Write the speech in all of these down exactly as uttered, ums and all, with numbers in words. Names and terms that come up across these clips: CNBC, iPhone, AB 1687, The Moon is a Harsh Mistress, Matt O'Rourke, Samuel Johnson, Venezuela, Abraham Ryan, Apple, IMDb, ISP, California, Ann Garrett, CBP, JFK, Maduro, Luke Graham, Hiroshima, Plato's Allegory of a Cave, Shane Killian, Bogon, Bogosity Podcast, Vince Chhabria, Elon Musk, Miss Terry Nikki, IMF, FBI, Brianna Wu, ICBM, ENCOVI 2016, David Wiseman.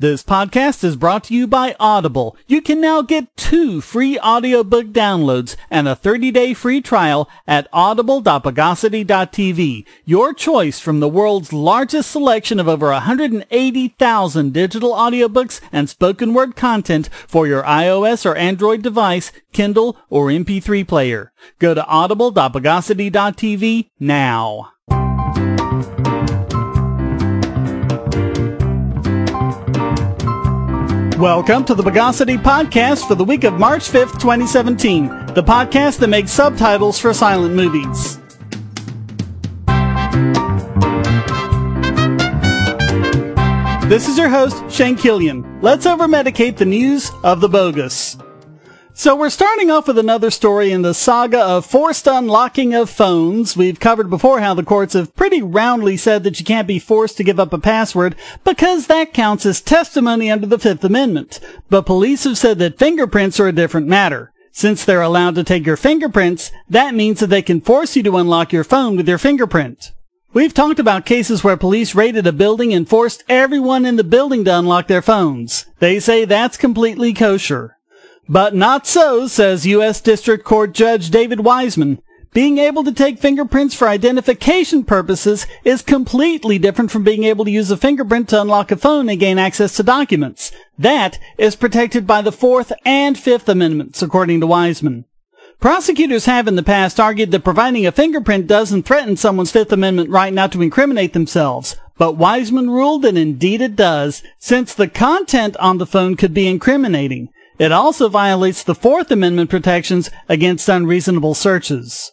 This podcast is brought to you by Audible. You can now get two free audiobook downloads and a thirty-day free trial at audible dot bogosity dot t v. Your choice from the world's largest selection of over one hundred eighty thousand digital audiobooks and spoken word content for your iOS or Android device, Kindle, or M P three player. Go to audible dot bogosity dot t v now. Welcome to the Bogosity Podcast for the week of March fifth, twenty seventeen, the podcast that makes subtitles for silent movies. This is your host, Shane Killian. Let's over-medicate the news of the bogus. So we're starting off with another story in the saga of forced unlocking of phones. We've covered before how the courts have pretty roundly said that you can't be forced to give up a password because that counts as testimony under the Fifth Amendment. But police have said that fingerprints are a different matter. Since they're allowed to take your fingerprints, that means that they can force you to unlock your phone with your fingerprint. We've talked about cases where police raided a building and forced everyone in the building to unlock their phones. They say that's completely kosher. But not so, says U S District Court Judge David Wiseman. Being able to take fingerprints for identification purposes is completely different from being able to use a fingerprint to unlock a phone and gain access to documents. That is protected by the Fourth and Fifth Amendments, according to Wiseman. Prosecutors have in the past argued that providing a fingerprint doesn't threaten someone's Fifth Amendment right not to incriminate themselves. But Wiseman ruled that indeed it does, since the content on the phone could be incriminating. It also violates the Fourth Amendment protections against unreasonable searches.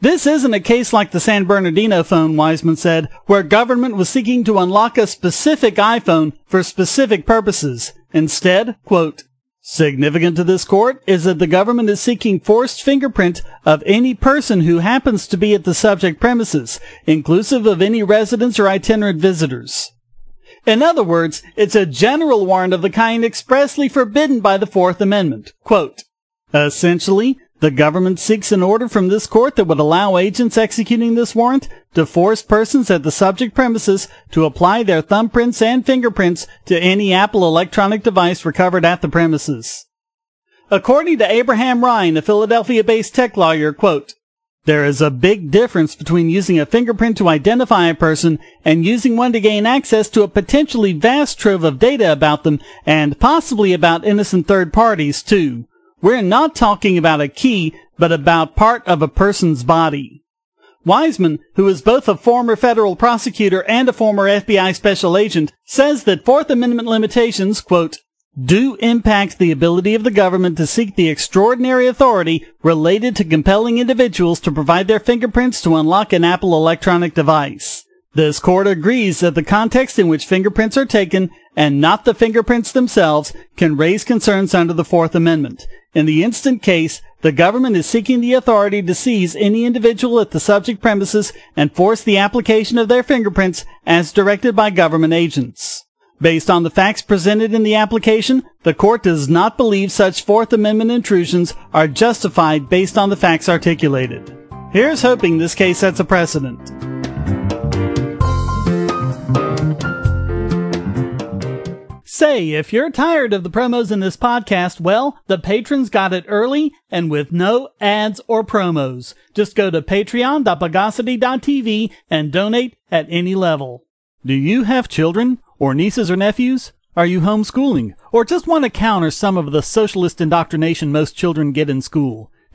This isn't a case like the San Bernardino phone, Wiseman said, where government was seeking to unlock a specific iPhone for specific purposes. Instead, quote, significant to this court is that the government is seeking forced fingerprint of any person who happens to be at the subject premises, inclusive of any residents or itinerant visitors. In other words, it's a general warrant of the kind expressly forbidden by the Fourth Amendment. Quote, essentially, the government seeks an order from this court that would allow agents executing this warrant to force persons at the subject premises to apply their thumbprints and fingerprints to any Apple electronic device recovered at the premises. According to Abraham Ryan, a Philadelphia-based tech lawyer, quote, there is a big difference between using a fingerprint to identify a person and using one to gain access to a potentially vast trove of data about them and possibly about innocent third parties, too. We're not talking about a key, but about part of a person's body. Wiseman, who is both a former federal prosecutor and a former F B I special agent, says that Fourth Amendment limitations, quote, do impact the ability of the government to seek the extraordinary authority related to compelling individuals to provide their fingerprints to unlock an Apple electronic device. This court agrees that the context in which fingerprints are taken, and not the fingerprints themselves, can raise concerns under the Fourth Amendment. In the instant case, the government is seeking the authority to seize any individual at the subject premises and force the application of their fingerprints as directed by government agents. Based on the facts presented in the application, the court does not believe such Fourth Amendment intrusions are justified based on the facts articulated. Here's hoping this case sets a precedent. Say, if you're tired of the promos in this podcast, well, the patrons got it early and with no ads or promos. Just go to patreon dot bogosity dot t v and donate at any level. Do you have children? Or nieces or nephews? Are you homeschooling? Or just want to counter some of the socialist indoctrination most children get in school?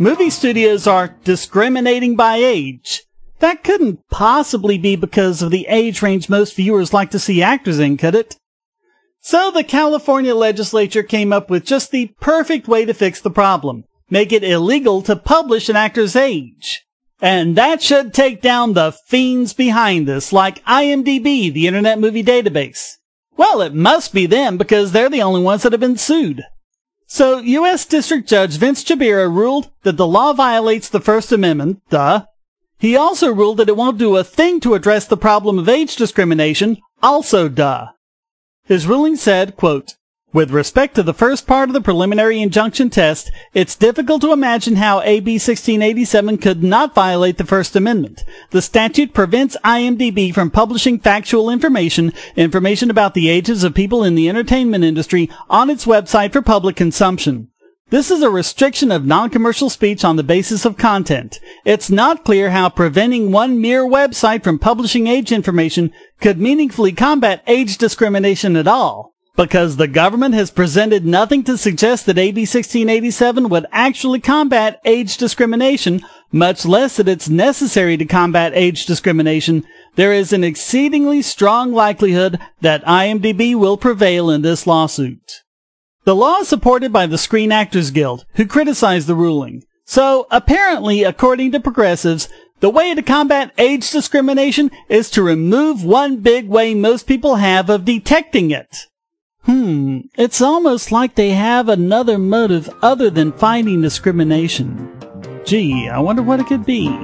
Movie studios are discriminating by age. That couldn't possibly be because of the age range most viewers like to see actors in, could it? So the California legislature came up with just the perfect way to fix the problem. Make it illegal to publish an actor's age. And that should take down the fiends behind this, like I M D B, the Internet Movie Database. Well, it must be them because they're the only ones that have been sued. So, U S District Judge Vince Chhabria ruled that the law violates the First Amendment, duh. He also ruled that it won't do a thing to address the problem of age discrimination, also duh. His ruling said, quote, "With respect to the first part of the preliminary injunction test, it's difficult to imagine how A B sixteen eighty-seven could not violate the First Amendment. The statute prevents I M D B from publishing factual information, information about the ages of people in the entertainment industry, on its website for public consumption. This is a restriction of non-commercial speech on the basis of content. It's not clear how preventing one mere website from publishing age information could meaningfully combat age discrimination at all, because the government has presented nothing to suggest that A B sixteen eighty-seven would actually combat age discrimination, much less that it's necessary to combat age discrimination. There is an exceedingly strong likelihood that I M D B will prevail in this lawsuit." The law is supported by the Screen Actors Guild, who criticized the ruling. So, apparently, according to progressives, the way to combat age discrimination is to remove one big way most people have of detecting it. Hmm, it's almost like they have another motive other than fighting discrimination. Gee, I wonder what it could be.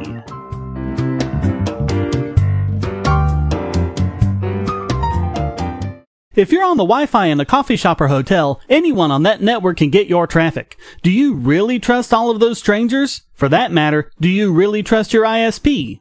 If you're on the Wi-Fi in a coffee shop or hotel, anyone on that network can get your traffic. Do you really trust all of those strangers? For that matter, do you really trust your I S P?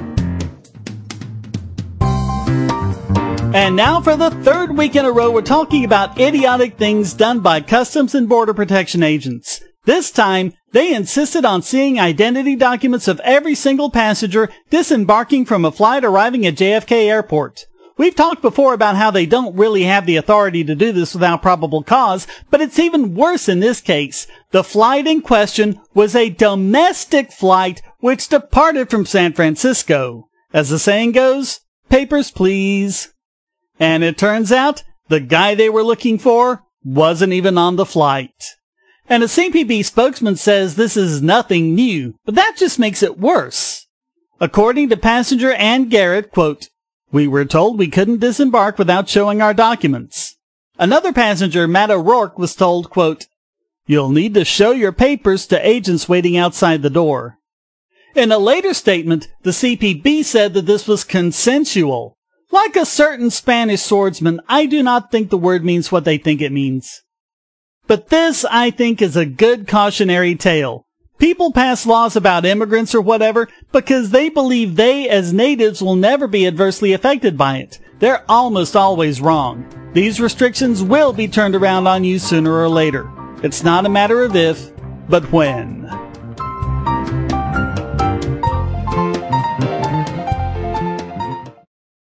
And now for the third week in a row, we're talking about idiotic things done by Customs and Border Protection agents. This time, they insisted on seeing identity documents of every single passenger disembarking from a flight arriving at J F K Airport. We've talked before about how they don't really have the authority to do this without probable cause, but it's even worse in this case. The flight in question was a domestic flight which departed from San Francisco. As the saying goes, papers please. And it turns out, the guy they were looking for wasn't even on the flight. And a C B P spokesman says this is nothing new, but that just makes it worse. According to passenger Ann Garrett, quote, "We were told we couldn't disembark without showing our documents." Another passenger, Matt O'Rourke, was told, quote, "You'll need to show your papers to agents waiting outside the door." In a later statement, the C P B said that this was consensual. Like a certain Spanish swordsman, I do not think the word means what they think it means. But this, I think, is a good cautionary tale. People pass laws about immigrants or whatever because they believe they, as natives, will never be adversely affected by it. They're almost always wrong. These restrictions will be turned around on you sooner or later. It's not a matter of if, but when.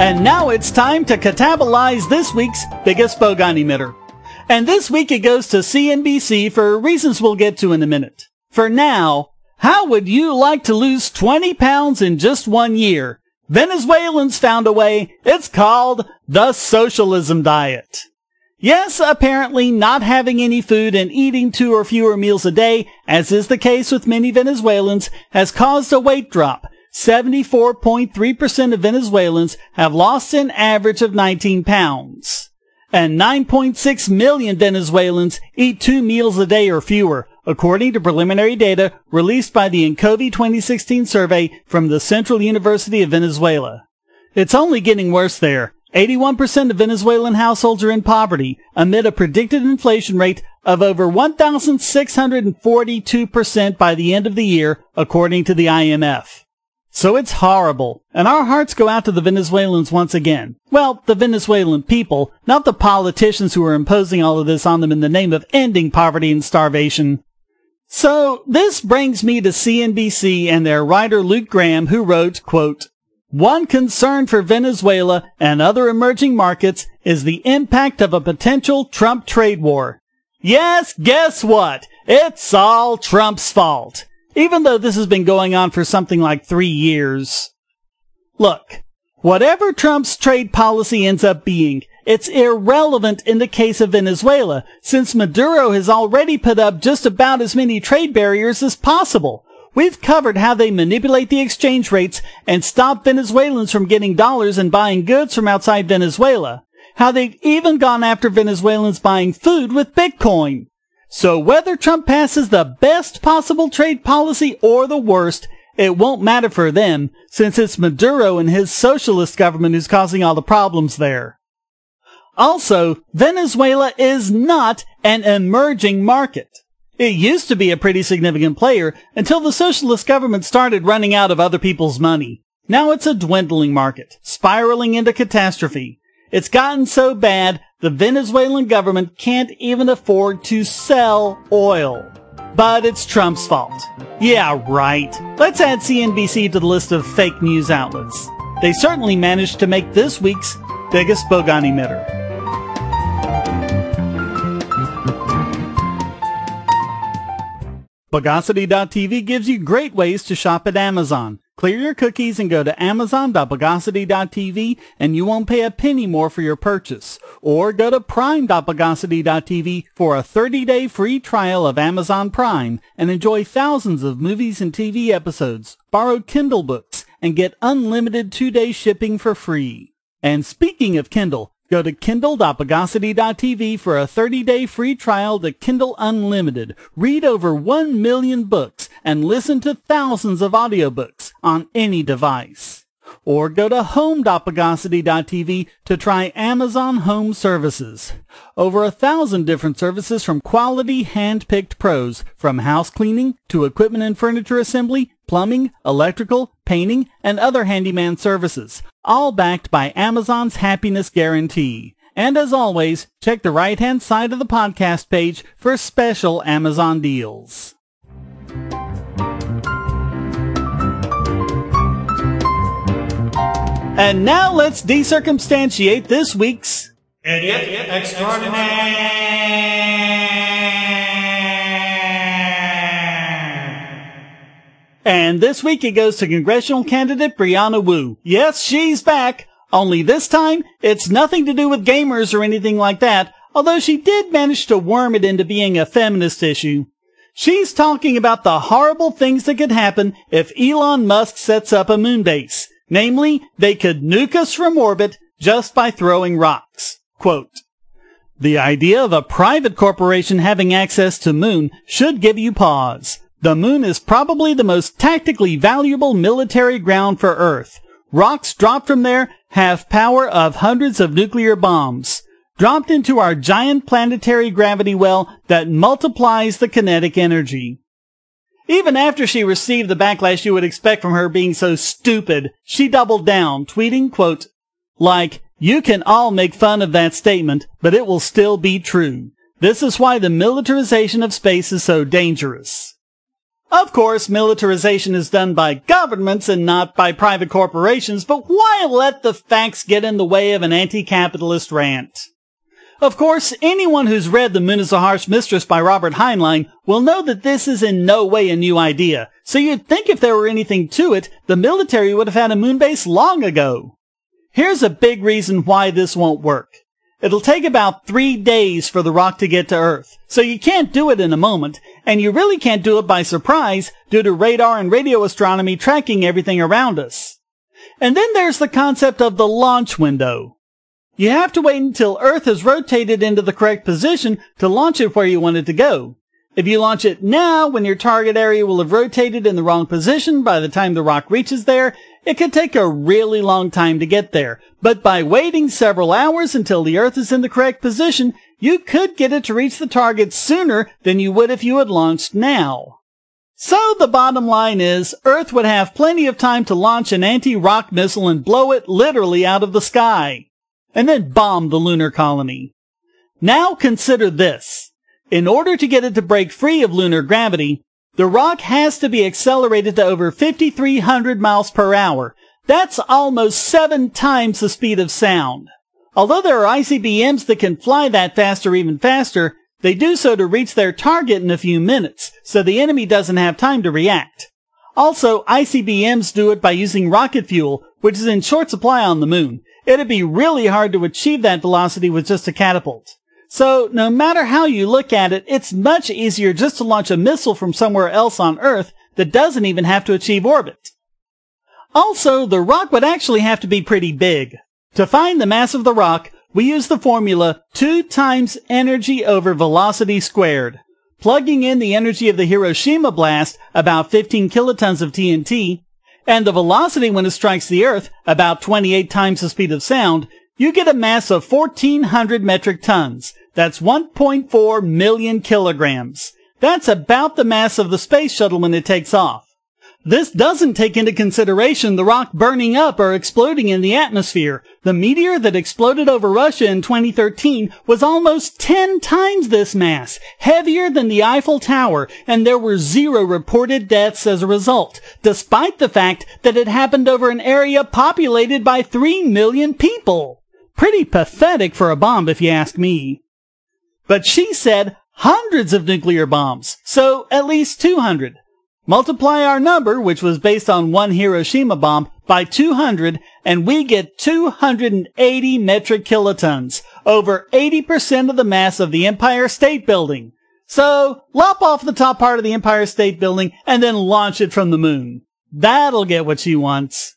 And now it's time to catabolize this week's biggest bogon emitter. And this week it goes to C N B C for reasons we'll get to in a minute. For now, how would you like to lose twenty pounds in just one year? Venezuelans found a way. It's called the socialism diet. Yes, apparently not having any food and eating two or fewer meals a day, as is the case with many Venezuelans, has caused a weight drop. seventy-four point three percent of Venezuelans have lost an average of nineteen pounds. And nine point six million Venezuelans eat two meals a day or fewer, according to preliminary data released by the ENCOVI twenty sixteen survey from the Central University of Venezuela. It's only getting worse there. eighty-one percent of Venezuelan households are in poverty, amid a predicted inflation rate of over one thousand six hundred forty-two percent by the end of the year, according to the I M F. So it's horrible, and our hearts go out to the Venezuelans once again. Well, the Venezuelan people, not the politicians who are imposing all of this on them in the name of ending poverty and starvation. So this brings me to C N B C and their writer Luke Graham, who wrote, quote, "One concern for Venezuela and other emerging markets is the impact of a potential Trump trade war. Yes, guess what? It's all Trump's fault." Even though this has been going on for something like three years. Look, whatever Trump's trade policy ends up being, it's irrelevant in the case of Venezuela, since Maduro has already put up just about as many trade barriers as possible. We've covered how they manipulate the exchange rates and stop Venezuelans from getting dollars and buying goods from outside Venezuela. How they've even gone after Venezuelans buying food with Bitcoin. So whether Trump passes the best possible trade policy or the worst, it won't matter for them, since it's Maduro and his socialist government who's causing all the problems there. Also, Venezuela is not an emerging market. It used to be a pretty significant player until the socialist government started running out of other people's money. Now it's a dwindling market, spiraling into catastrophe. It's gotten so bad, the Venezuelan government can't even afford to sell oil. But it's Trump's fault. Yeah, right. Let's add C N B C to the list of fake news outlets. They certainly managed to make this week's biggest bogon emitter. Bogosity dot t v gives you great ways to shop at Amazon. Clear your cookies and go to amazon dot bogosity dot t v and you won't pay a penny more for your purchase. Or go to prime dot bogosity dot t v for a thirty day free trial of Amazon Prime and enjoy thousands of movies and T V episodes, borrowed Kindle books, and get unlimited two day shipping for free. And speaking of Kindle, go to kindle dot bogosity dot t v for a thirty day free trial to Kindle Unlimited. Read over one million books and listen to thousands of audiobooks on any device. Or go to home dot bogosity dot t v to try Amazon Home Services. Over a thousand different services from quality hand-picked pros, from house cleaning to equipment and furniture assembly, plumbing, electrical, painting, and other handyman services, all backed by Amazon's happiness guarantee. And as always, check the right-hand side of the podcast page for special Amazon deals. And now let's decircumstantiate this week's Idiot, Idiot Extraordinaire. And this week it goes to congressional candidate Brianna Wu. Yes, she's back. Only this time, it's nothing to do with gamers or anything like that, although she did manage to worm it into being a feminist issue. She's talking about the horrible things that could happen if Elon Musk sets up a moon base. Namely, they could nuke us from orbit just by throwing rocks. Quote, the idea of a private corporation having access to moon should give you pause. The moon is probably the most tactically valuable military ground for Earth. Rocks dropped from there have power of hundreds of nuclear bombs. Dropped into our giant planetary gravity well that multiplies the kinetic energy. Even after she received the backlash you would expect from her being so stupid, she doubled down, tweeting, quote, like, you can all make fun of that statement, but it will still be true. This is why the militarization of space is so dangerous. Of course, militarization is done by governments and not by private corporations, but why let the facts get in the way of an anti-capitalist rant? Of course, anyone who's read The Moon is a Harsh Mistress by Robert Heinlein will know that this is in no way a new idea, so you'd think if there were anything to it, the military would have had a moon base long ago. Here's a big reason why this won't work. It'll take about three days for the rock to get to Earth, so you can't do it in a moment, and you really can't do it by surprise due to radar and radio astronomy tracking everything around us. And then there's the concept of the launch window. You have to wait until Earth has rotated into the correct position to launch it where you want it to go. If you launch it now, when your target area will have rotated in the wrong position by the time the rock reaches there, it could take a really long time to get there. But by waiting several hours until the Earth is in the correct position, you could get it to reach the target sooner than you would if you had launched now. So the bottom line is, Earth would have plenty of time to launch an anti-rock missile and blow it literally out of the sky, and then bomb the lunar colony. Now consider this. In order to get it to break free of lunar gravity, the rock has to be accelerated to over fifty-three hundred miles per hour. That's almost seven times the speed of sound. Although there are I C B Ms that can fly that fast or even faster, they do so to reach their target in a few minutes, so the enemy doesn't have time to react. Also, I C B Ms do it by using rocket fuel, which is in short supply on the moon. It'd be really hard to achieve that velocity with just a catapult. So, no matter how you look at it, it's much easier just to launch a missile from somewhere else on Earth that doesn't even have to achieve orbit. Also, the rock would actually have to be pretty big. To find the mass of the rock, we use the formula two times energy over velocity squared. Plugging in the energy of the Hiroshima blast, about fifteen kilotons of T N T, and the velocity when it strikes the Earth, about twenty-eight times the speed of sound, you get a mass of fourteen hundred metric tons. That's one point four million kilograms. That's about the mass of the space shuttle when it takes off. This doesn't take into consideration the rock burning up or exploding in the atmosphere. The meteor that exploded over Russia in twenty thirteen was almost ten times this mass, heavier than the Eiffel Tower, and there were zero reported deaths as a result, despite the fact that it happened over an area populated by three million people. Pretty pathetic for a bomb, if you ask me. But she said hundreds of nuclear bombs, so at least two hundred. Multiply our number, which was based on one Hiroshima bomb, by two hundred, and we get two hundred eighty metric kilotons, over eighty percent of the mass of the Empire State Building. So, lop off the top part of the Empire State Building and then launch it from the moon. That'll get what she wants.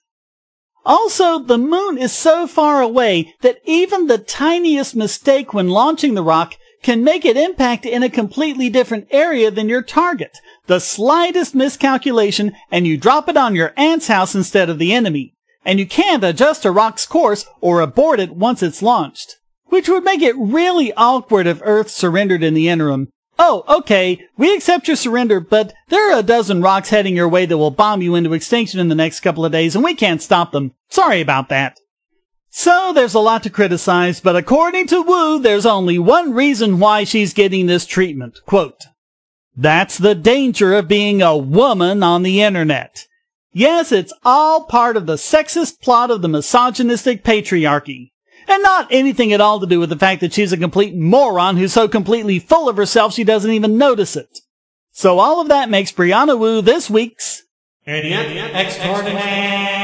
Also, the moon is so far away that even the tiniest mistake when launching the rock can make it impact in a completely different area than your target. The slightest miscalculation and you drop it on your aunt's house instead of the enemy. And you can't adjust a rock's course or abort it once it's launched. Which would make it really awkward if Earth surrendered in the interim. Oh, okay, we accept your surrender, but there are a dozen rocks heading your way that will bomb you into extinction in the next couple of days and we can't stop them. Sorry about that. So there's a lot to criticize, but according to Wu, there's only one reason why she's getting this treatment. Quote, that's the danger of being a woman on the internet. Yes, it's all part of the sexist plot of the misogynistic patriarchy. And not anything at all to do with the fact that she's a complete moron who's so completely full of herself she doesn't even notice it. So all of that makes Brianna Wu this week's Idiot Extraordinaire.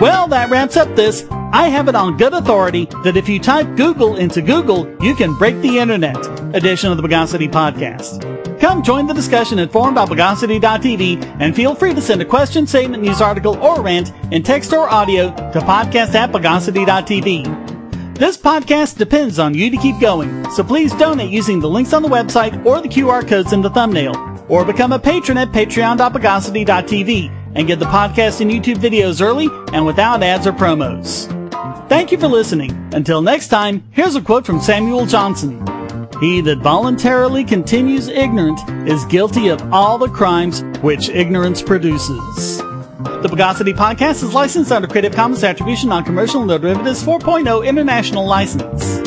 Well, that wraps up this. I have it on good authority that if you type Google into Google, you can break the internet edition of the Bogosity Podcast. Come join the discussion at forum dot bogosity dot t v and feel free to send a question, statement, news article, or rant in text or audio to podcast at bogosity dot t v. This podcast depends on you to keep going, so please donate using the links on the website or the Q R codes in the thumbnail, or become a patron at patreon dot bogosity dot t v and get the podcast and YouTube videos early and without ads or promos. Thank you for listening. Until next time, here's a quote from Samuel Johnson. He that voluntarily continues ignorant is guilty of all the crimes which ignorance produces. The Bogosity Podcast is licensed under Creative Commons Attribution Non-Commercial No Derivatives four point oh International License.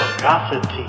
Bogosity.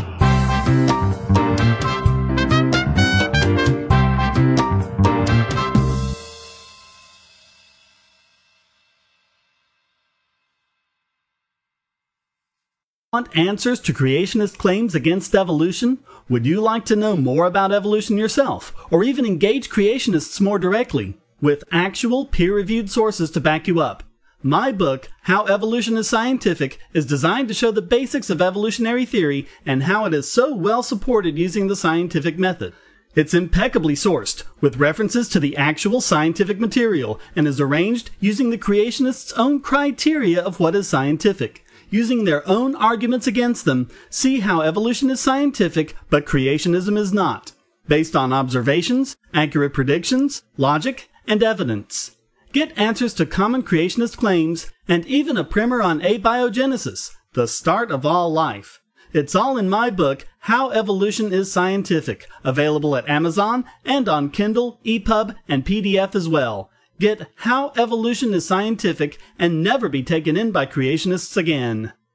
Want answers to creationist claims against evolution? Would you like to know more about evolution yourself, or even engage creationists more directly, with actual peer-reviewed sources to back you up? My book, How Evolution is Scientific, is designed to show the basics of evolutionary theory and how it is so well supported using the scientific method. It's impeccably sourced, with references to the actual scientific material, and is arranged using the creationists' own criteria of what is scientific. Using their own arguments against them, see how evolution is scientific, but creationism is not, based on observations, accurate predictions, logic, and evidence. Get answers to common creationist claims, and even a primer on abiogenesis, the start of all life. It's all in my book, How Evolution is Scientific, available at Amazon and on Kindle, EPUB, and P D F as well. Get How Evolution is Scientific and never be taken in by creationists again.